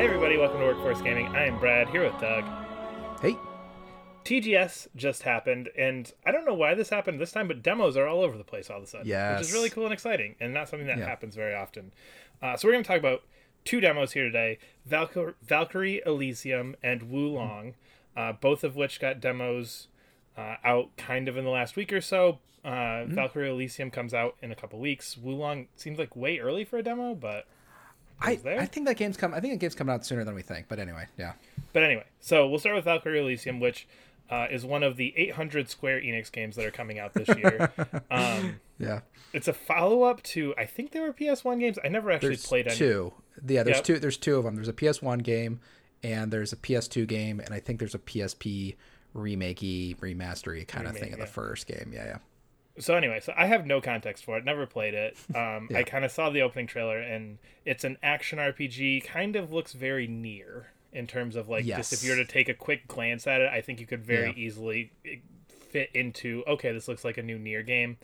Hey everybody, welcome to Workforce Gaming. I am Brad, here with Doug. Hey. TGS just happened, and I don't know why this happened this time, but demos are all over the place all of a sudden. Yes. Which is really cool and exciting, and not something that happens very often. So we're going to talk about two demos here today, Valkyrie Elysium and Wo Long, both of which got demos out kind of in the last week or so. Valkyrie Elysium comes out in a couple weeks. Wo Long seems like way early for a demo, but... I think that game's coming out sooner than we think. But anyway, yeah. But anyway, so we'll start with Valkyrie Elysium, which is one of the 800 Square Enix games that are coming out this year. Yeah. It's a follow-up to, I think there were PS1 games. I never actually played any. Two. Yeah, there's two. There's two of them. There's a PS1 game, and there's a PS2 game, and I think there's a PSP remakey, remastery kind of thing of the first game. Yeah. So anyway, I have no context for it. Never played it. I kind of saw the opening trailer, and it's an action RPG. Kind of looks very Nier in terms of like just if you were to take a quick glance at it, I think you could very easily fit into this looks like a new Nier game.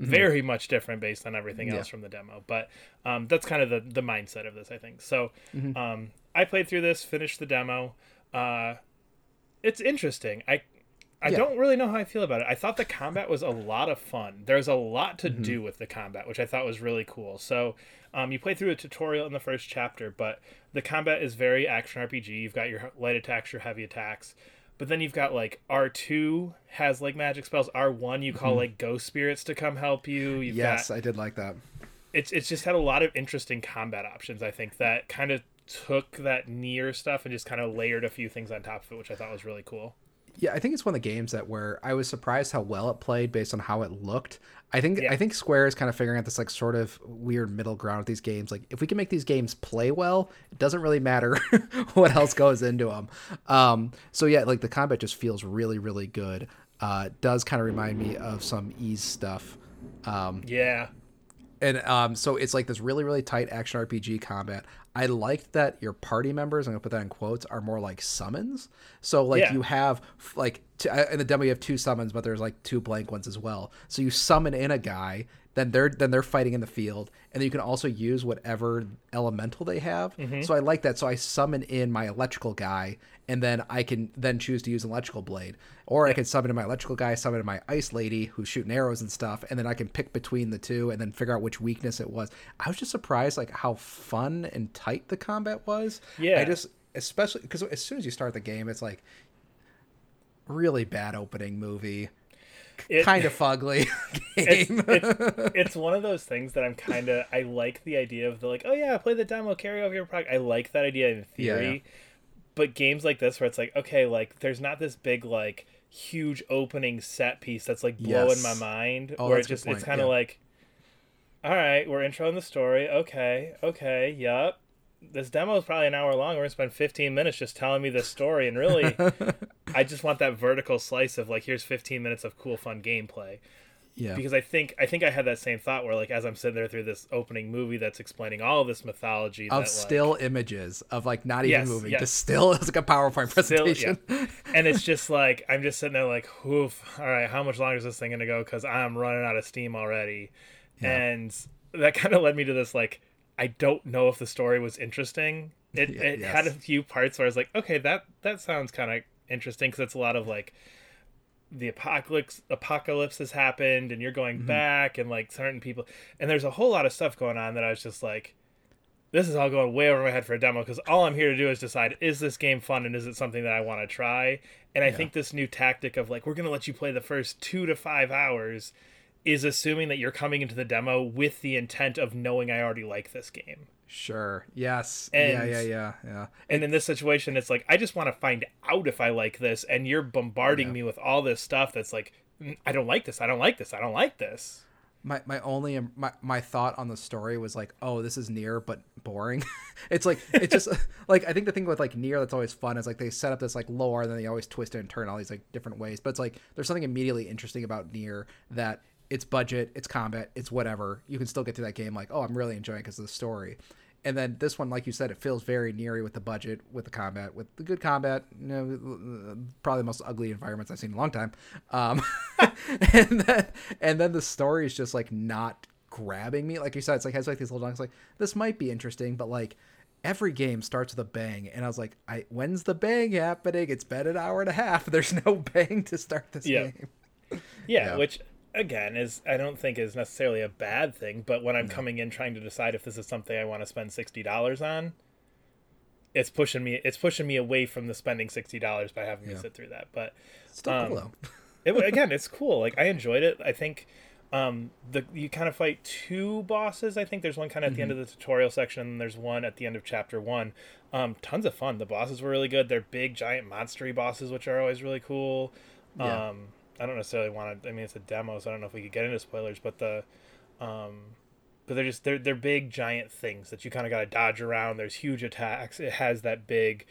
Mm-hmm. Very much different based on everything else from the demo, but that's kind of the mindset of this, I think. So I played through this, finished the demo. It's interesting. I don't really know how I feel about it. I thought the combat was a lot of fun. There's a lot to do with the combat, which I thought was really cool. So you play through a tutorial in the first chapter, but the combat is very action RPG. You've got your light attacks, your heavy attacks. But then you've got, like, R2 has, like, magic spells. R1 you call, like, ghost spirits to come help you. You've got, I did like that. It's just had a lot of interesting combat options, I think, that kind of took that Nier stuff and just kind of layered a few things on top of it, which I thought was really cool. Yeah, I think it's one of the games where I was surprised how well it played based on how it looked. I think Square is kind of figuring out this like sort of weird middle ground with these games. Like if we can make these games play well, it doesn't really matter what else goes into them. So yeah, like the combat just feels really, really good. It does kind of remind me of some Ys stuff. And so it's like this really, really tight action RPG combat. I liked that your party members, I'm going to put that in quotes, are more like summons. So like you have like in the demo you have two summons, but there's like two blank ones as well. So you summon in a guy, then they're fighting in the field, and you can also use whatever elemental they have. Mm-hmm. So I like that. So I summon in my electrical guy, and then I can then choose to use an electrical blade, or I can summon in my electrical guy, summon in my ice lady who's shooting arrows and stuff, and then I can pick between the two and then figure out which weakness it was. I was just surprised like how fun and tight the combat was. Yeah, I just especially because as soon as you start the game, it's like really bad opening movie. Kind of fugly game. It's one of those things that I like the idea of the like, oh yeah, play the demo, carry over your product. I like that idea in theory, but games like this where it's like, okay, like there's not this big like huge opening set piece that's like blowing my mind, or it just it's kind of like, all right, we're introing the story, okay, yep. This demo is probably an hour long. We're going to spend 15 minutes just telling me this story. And really, I just want that vertical slice of like, here's 15 minutes of cool, fun gameplay. Yeah. Because I think I had that same thought where like, as I'm sitting there through this opening movie that's explaining all of this mythology. Of that, still like, images of like not even moving. Just still it's like a PowerPoint presentation. And it's just like, I'm just sitting there like, oof, all right, how much longer is this thing going to go? Because I'm running out of steam already. Yeah. And that kind of led me to this like, I don't know if the story was interesting. It had a few parts where I was like, okay, that sounds kind of interesting because it's a lot of like the apocalypse has happened and you're going back and like certain people. And there's a whole lot of stuff going on that I was just like, this is all going way over my head for a demo because all I'm here to do is decide, is this game fun and is it something that I want to try? And I think this new tactic of like, we're going to let you play the first 2 to 5 hours is assuming that you're coming into the demo with the intent of knowing I already like this game. Sure. Yes. And, yeah. And in this situation, it's like, I just want to find out if I like this, and you're bombarding me with all this stuff that's like, I don't like this, I don't like this, I don't like this. My thought on the story was like, oh, this is Nier, but boring. It's like, it's just like, I think the thing with like Nier that's always fun is like they set up this like lore, and then they always twist it and turn all these like different ways. But it's like, there's something immediately interesting about Nier that... It's budget, it's combat, it's whatever. You can still get to that game like, oh, I'm really enjoying it because of the story. And then this one, like you said, it feels very Nier-y with the budget, with the combat, with the good combat. You know, probably the most ugly environments I've seen in a long time. And then the story is just like not grabbing me. Like you said, it's like has like these little dunks. Like this might be interesting, but like every game starts with a bang, and I was like, when's the bang happening? It's been an hour and a half. There's no bang to start this game. Yeah, which again is, I don't think is necessarily a bad thing, but when I'm coming in trying to decide if this is something I want to spend $60 on, it's pushing me away from the spending $60 by having me sit through that. But still cool though. It's cool. Like, I enjoyed it. I think you kind of fight two bosses. I think there's one kind of at the end of the tutorial section, and there's one at the end of chapter one. Tons of fun. The bosses were really good. They're big, giant, monstery bosses, which are always really cool. Yeah. I don't necessarily want to. I mean, it's a demo, so I don't know if we could get into spoilers. But they're big, giant things that you kind of got to dodge around. There's huge attacks. It has that big,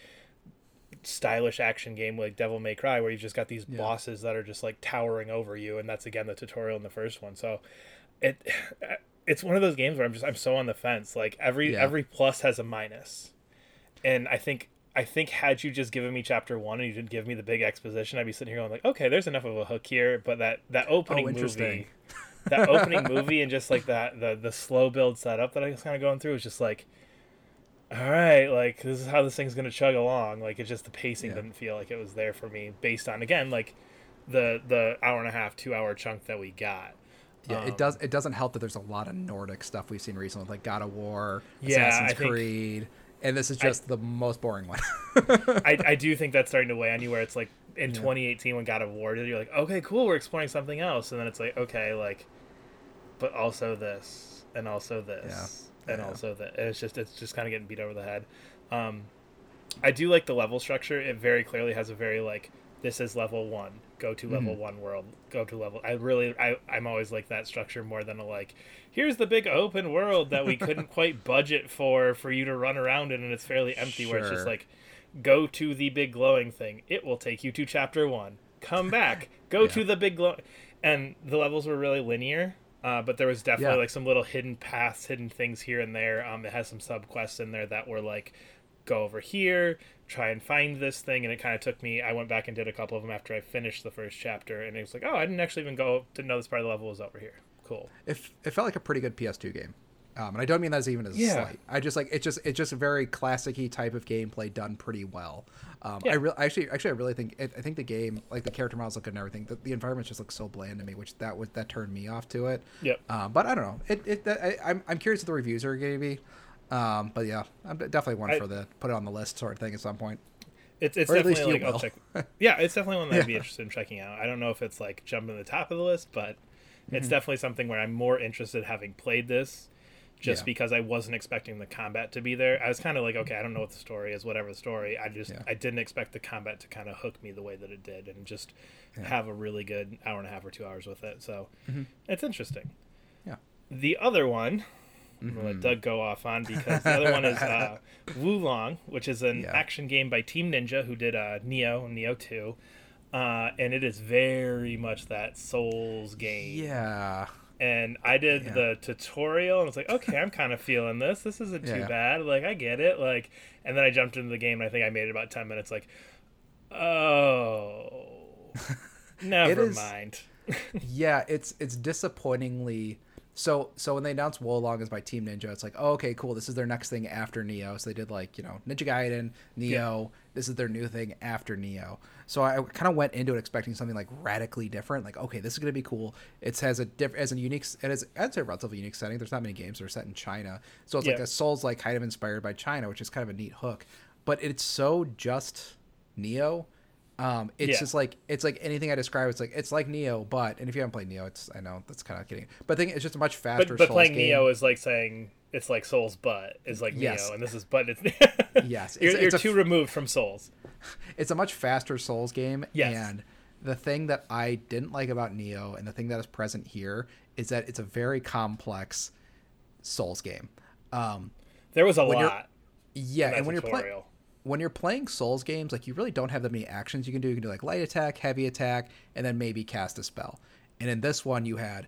stylish action game like Devil May Cry, where you've just got these bosses that are just like towering over you, and that's again the tutorial in the first one. So it's one of those games where I'm so on the fence. Like every plus has a minus, and I think had you just given me chapter one and you didn't give me the big exposition, I'd be sitting here going like, okay, there's enough of a hook here, but that opening movie, that opening movie, and just like that the slow build setup that I was kind of going through was just like, all right, like, this is how this thing's going to chug along. Like, it's just the pacing didn't feel like it was there for me based on, again, like, the hour and a half, 2 hour chunk that we got. Yeah, it doesn't help that there's a lot of Nordic stuff we've seen recently, like God of War, Assassin's Creed, and this is just the most boring one. I do think that's starting to weigh on you, where it's like, in 2018 when God of War did, you're like, okay, cool, we're exploring something else. And then it's like, okay, like, but also this, and also this. Yeah. And also that it's just kind of getting beat over the head. I do like the level structure. It very clearly has a very like, this is level one, go to level one world, go to level. I'm always like that structure more than a like, here's the big open world that we couldn't quite budget for you to run around in, and it's fairly empty. Sure. Where it's just like, go to the big glowing thing. It will take you to chapter one. Come back. Go to the big glow. And the levels were really linear. But there was definitely like some little hidden paths, hidden things here and there. It has some sub quests in there that were like, go over here, try and find this thing. And it kind of took me, I went back and did a couple of them after I finished the first chapter. And it was like, oh, I didn't actually even go, didn't know this part of the level was over here. Cool. It felt like a pretty good PS2 game. And I don't mean that as even as a slight. I just like, it's just a very classic-y type of gameplay done pretty well. I really think I think the game, like the character models look good and everything. The environments just look so bland to me, which that turned me off to it. Yep. But I don't know. I'm curious what the reviews are going to be. But yeah, I'm definitely one for the put it on the list sort of thing at some point. It's definitely like, I'll check. Yeah, it's definitely one that I'd be interested in checking out. I don't know if it's like jumping to the top of the list, but it's definitely something where I'm more interested having played this. Just because I wasn't expecting the combat to be there. I was kind of like, okay, I don't know what the story is, whatever the story. I didn't expect the combat to kind of hook me the way that it did, and just have a really good hour and a half or 2 hours with it. So it's interesting. Yeah. The other one, I'm going to let Doug go off on, because the other one is Wo Long, which is an action game by Team Ninja, who did Nioh and Nioh 2. And it is very much that Souls game. Yeah. And I did the tutorial, and I was like, okay, I'm kind of feeling this. This isn't too bad. Like, I get it. Like, and then I jumped into the game, and I think I made it about 10 minutes. Like, oh, never mind. It's disappointingly. So when they announced Wo Long as by Team Ninja, it's like, oh, okay, cool. This is their next thing after Nioh. So they did, like, Ninja Gaiden, Nioh. Yeah. This is their new thing after Nioh. So I kind of went into it expecting something, like, radically different. Like, okay, this is going to be cool. It has a relatively unique setting. There's not many games that are set in China. So it's like a Souls, like, kind of inspired by China, which is kind of a neat hook. But it's so just Nioh. Just like, it's like anything I describe, it's like Nioh, but, and if you haven't played Nioh, I know that's kind of kidding, but I think it's just a much faster Souls game. But playing Nioh is like saying, it's like Souls, but is like Nioh, and this is, but it's, you're too removed from Souls. It's a much faster Souls game. Yes. And the thing that I didn't like about Nioh, and the thing that is present here, is that it's a very complex Souls game. There was a lot. Yeah. And when tutorial. When you're playing Souls games, like, you really don't have that many actions you can do. You can do, like, light attack, heavy attack, and then maybe cast a spell. And in this one, you had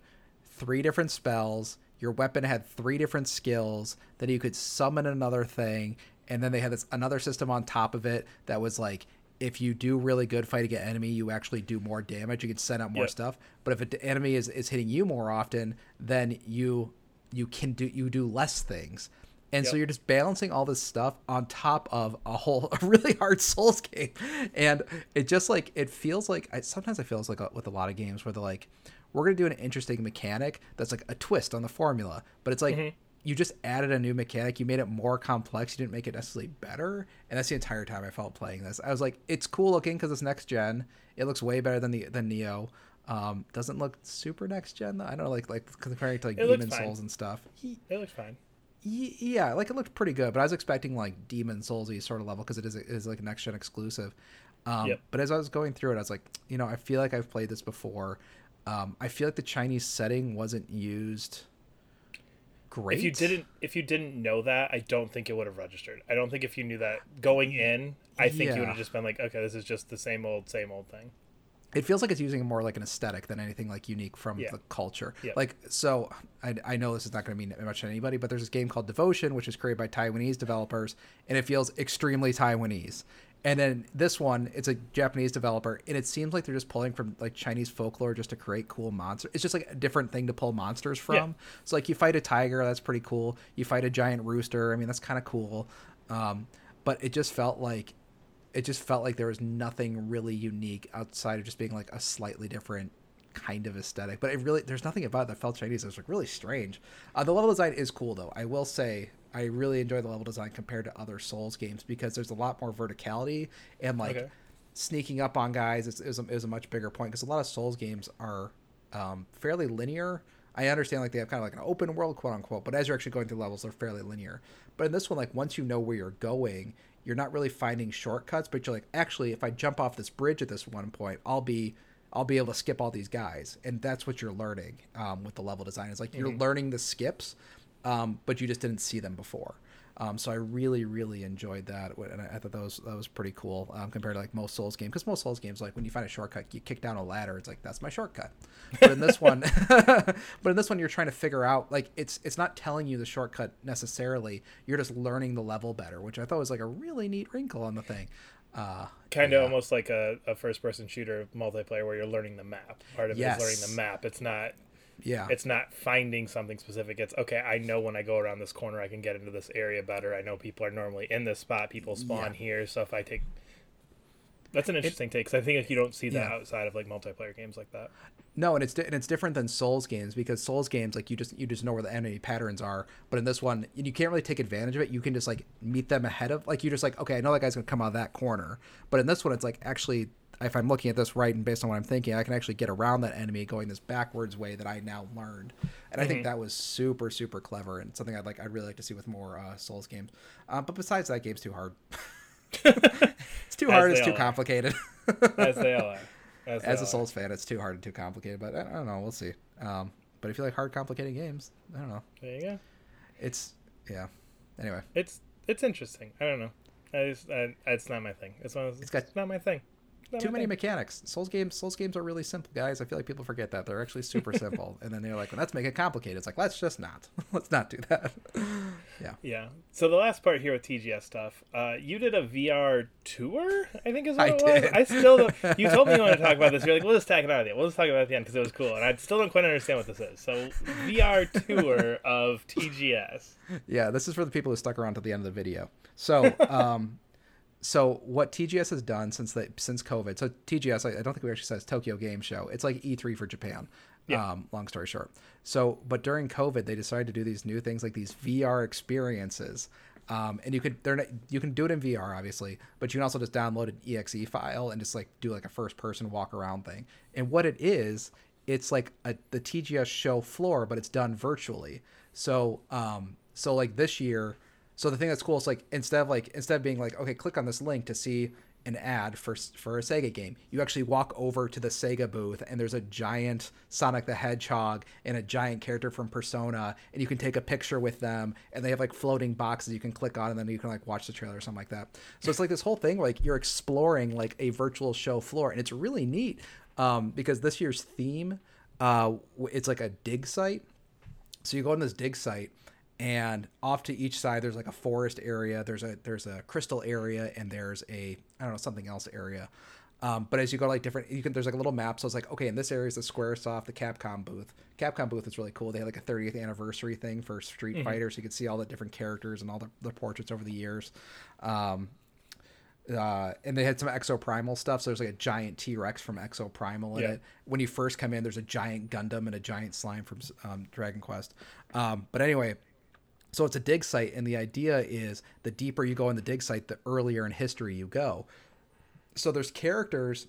3 different spells. Your weapon had 3 different skills. Then you could summon another thing. And then they had another system on top of it that was, like, if you do really good fighting an enemy, you actually do more damage. You could send out more stuff. But if an enemy is hitting you more often, then you do less things. And so you're just balancing all this stuff on top of a really hard Souls game. And it just like, it feels like, sometimes I feel it's like with a lot of games where they're like, we're going to do an interesting mechanic that's like a twist on the formula. But it's like, you just added a new mechanic. You made it more complex. You didn't make it necessarily better. And that's the entire time I felt playing this. I was like, it's cool looking because it's next gen. It looks way better than Nioh. Doesn't look super next gen though. I don't know, like comparing to like Demon's Souls and stuff. It looks fine. Yeah, like it looked pretty good, but I was expecting like Demon's Souls-y sort of level because it is like a next gen exclusive. But as I was going through it, I was like, you know, I feel like I've played this before. I feel like the Chinese setting wasn't used great. If you didn't know that, I don't think it would have registered. I don't think if you knew that going in, I think you would have just been like, okay, this is just the same old thing. It feels like it's using more like an aesthetic than anything like unique from the culture. Yeah. Like, so I know this is not going to mean much to anybody, but there's this game called Devotion, which is created by Taiwanese developers, and it feels extremely Taiwanese. And then this one, it's a Japanese developer, and it seems like they're just pulling from like Chinese folklore just to create cool monsters. It's just like a different thing to pull monsters from. Yeah. So like you fight a tiger, that's pretty cool. You fight a giant rooster. I mean, that's kind of cool. But it just felt like there was nothing really unique outside of just being like a slightly different kind of aesthetic. But there's nothing about it that felt Chinese. It was like really strange. The level design is cool though. I will say I really enjoy the level design compared to other Souls games because there's a lot more verticality and like sneaking up on guys. It was a much bigger point because a lot of Souls games are fairly linear. I understand like they have kind of like an open world, quote unquote, but as you're actually going through levels, they're fairly linear. But in this one, like once you know where you're going, you're not really finding shortcuts, but you're like, actually, if I jump off this bridge at this one point, I'll be able to skip all these guys. And that's what you're learning with the level design. It's like you're learning the skips, but you just didn't see them before. So I really, really enjoyed that. And I thought that was pretty cool compared to like most Souls game. Because most Souls games, like when you find a shortcut, you kick down a ladder. It's like, that's my shortcut. But in this one, you're trying to figure out, like it's not telling you the shortcut necessarily. You're just learning the level better, which I thought was like a really neat wrinkle on the thing. Almost like a first person shooter multiplayer where you're learning the map. Part of it is learning the map. It's not... Yeah, it's not finding something specific. It's okay. I know when I go around this corner, I can get into this area better. I know people are normally in this spot. People spawn here. So if I take, that's an interesting take. Because I think if you don't see that outside of like multiplayer games like that. No, and it's different than Souls games because Souls games like you just know where the enemy patterns are. But in this one, you can't really take advantage of it. You can just like meet them ahead of like you just like okay, I know that guy's gonna come out of that corner. But in this one, it's like actually. If I'm looking at this right and based on what I'm thinking, I can actually get around that enemy going this backwards way that I now learned. And I think that was super, super clever and something I'd really like to see with more Souls games. But besides that, game's too hard. It's too hard. It's too complicated. As they all are. As a Souls fan, it's too hard and too complicated. But I don't know. We'll see. But if you like hard, complicated games, I don't know. There you go. It's, yeah. Anyway. It's interesting. I don't know. It's not my thing. It's not my thing. Too many mechanics. Souls games are really simple, guys. I feel like people forget that. They're actually super simple. And then they're like, well, let's make it complicated. It's like, let's just not. Let's not do that. Yeah. Yeah. So the last part here with TGS stuff, you did a VR tour, I think is what it was. I still don't. You told me you wanted to talk about this. You're like, we'll just tack it on at the end. We'll just talk about it at the end because it was cool. And I still don't quite understand what this is. So VR tour of TGS. Yeah, this is for the people who stuck around to the end of the video. So, So what TGS has done since COVID, so TGS, I don't think we actually said Tokyo Game Show. It's like E3 for Japan. Yeah. Long story short. So, but during COVID, they decided to do these new things like these VR experiences. And you can do it in VR, obviously, but you can also just download an EXE file and just like do like a first person walk around thing. And what it is, it's like the TGS show floor, but it's done virtually. So like this year, so the thing that's cool is like instead of being like, okay, click on this link to see an ad for a Sega game, you actually walk over to the Sega booth and there's a giant Sonic the Hedgehog and a giant character from Persona and you can take a picture with them and they have like floating boxes you can click on and then you can like watch the trailer or something like that. So it's like this whole thing like you're exploring like a virtual show floor and it's really neat because this year's theme, it's like a dig site. So you go on this dig site. And off to each side, there's like a forest area, there's a crystal area, and there's a something else area. But as you go like different, you can, there's like a little map. So it's like, okay, in this area is the Squaresoft, the Capcom booth. Capcom booth is really cool. They had like a 30th anniversary thing for Street Fighter. So you could see all the different characters and all the portraits over the years. And they had some Exo Primal stuff. So there's like a giant T-Rex from Exo Primal in it. When you first come in, there's a giant Gundam and a giant slime from Dragon Quest. But anyway, so it's a dig site. And the idea is the deeper you go in the dig site, the earlier in history you go. So there's characters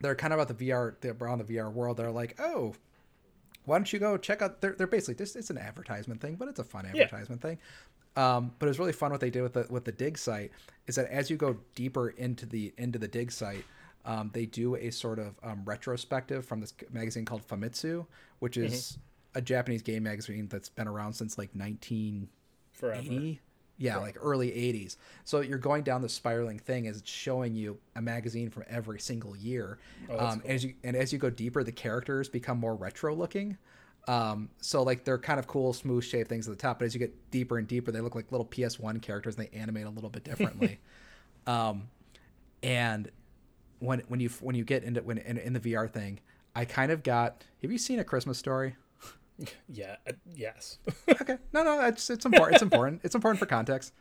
that are kind of about the VR, they're on the VR world. They're like, oh, why don't you go check out? They're basically just, it's an advertisement thing, but it's a fun advertisement thing. But it was really fun what they did with the dig site is that as you go deeper into the dig site, they do a sort of retrospective from this magazine called Famitsu, which is a Japanese game magazine that's been around since like 1980. Forever. Yeah, like early 80s. So you're going down the spiraling thing as it's showing you a magazine from every single year. Oh, cool. As you go deeper, the characters become more retro looking. So like they're kind of cool, smooth shaped things at the top. But as you get deeper and deeper, they look like little PS1 characters and they animate a little bit differently. And when you get into in the VR thing, I kind of got. Have you seen A Christmas Story? Yeah. Yes. Okay. No. It's important. It's important. It's important for context.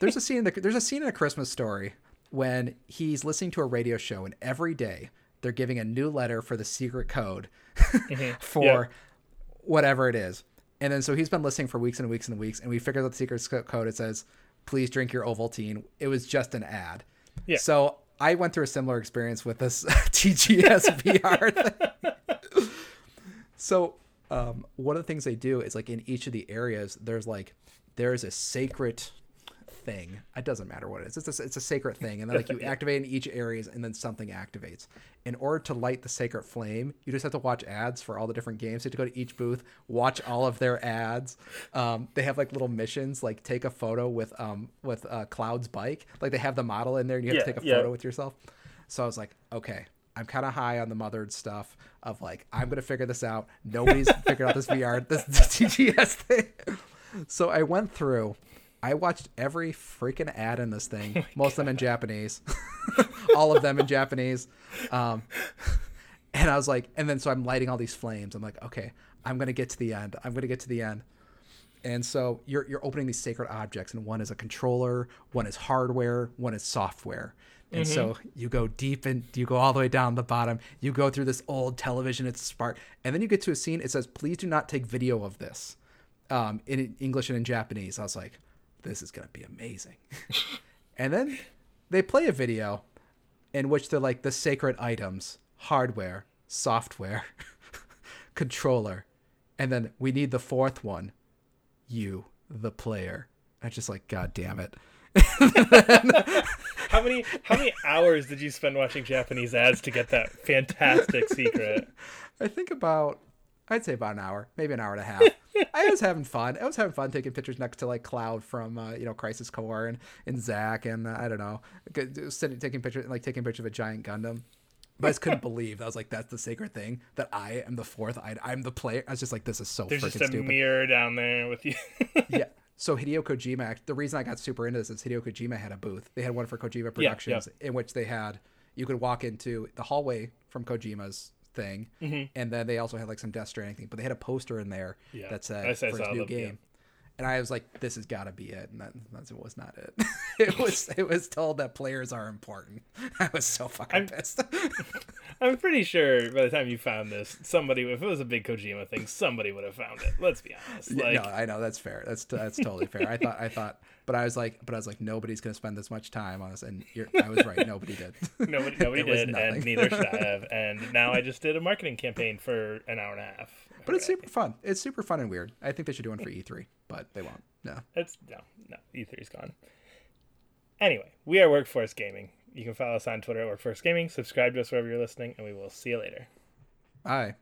There's a scene in A Christmas Story when he's listening to a radio show, and every day they're giving a new letter for the secret code for whatever it is. And then so he's been listening for weeks and weeks and weeks, and we figured out the secret code. It says, "Please drink your Ovaltine." It was just an ad. Yeah. So I went through a similar experience with this TGS VR thing. So. One of the things they do is like in each of the areas, there is a sacred thing. It doesn't matter what it is. It's a sacred thing. And then like you activate in each areas and then something activates. In order to light the sacred flame, you just have to watch ads for all the different games. You have to go to each booth, watch all of their ads. They have like little missions, like take a photo with Cloud's bike. Like they have the model in there and you have to take a photo with yourself. So I was like, okay. I'm kind of high on the mothered stuff of like, I'm going to figure this out. Nobody's figured out this VR, this TGS thing. So I went through, I watched every freaking ad in this thing. Most of them in Japanese, all of them in Japanese. And I was like, and then, so I'm lighting all these flames. I'm like, okay, I'm going to get to the end. And so you're opening these sacred objects, and one is a controller, one is hardware, one is software. And so you go deep and you go all the way down the bottom. You go through this old television. It's spark. And then you get to a scene. It says, please do not take video of this in English and in Japanese. I was like, this is going to be amazing. And then they play a video in which they're like the sacred items, hardware, software, controller. And then we need the fourth one. You, the player. I just like, God damn it. How many hours did you spend watching Japanese ads to get that fantastic secret? I think I'd say about an hour, maybe an hour and a half. I was having fun taking pictures next to like Cloud from Crisis Core and Zack and I don't know, taking pictures of a giant Gundam. But I just couldn't believe, I was like, that's the sacred thing, that I am the fourth, I'm the player. I was just like, this is so freaking stupid. There's just a mirror down there with you. Yeah. So Hideo Kojima, the reason I got super into this is Hideo Kojima had a booth. They had one for Kojima Productions in which they had, you could walk into the hallway from Kojima's thing. And then they also had like some Death Stranding thing, but they had a poster in there that said for his new game. And I was like, this has got to be it. And that was not it. It was told that players are important. I was so fucking pissed. I'm pretty sure by the time you found this, somebody, if it was a big Kojima thing, somebody would have found it. Let's be honest. Like... No, I know. That's fair. That's totally fair. I thought, but I was like, nobody's going to spend this much time on this. And I was right. Nobody did. Nobody did. And neither should I have. And now I just did a marketing campaign for an hour and a half. But it's super fun. It's super fun and weird. I think they should do one for E3, but they won't. No. No. E3's gone. Anyway, we are Workforce Gaming. You can follow us on Twitter at Workforce Gaming. Subscribe to us wherever you're listening, and we will see you later. Bye.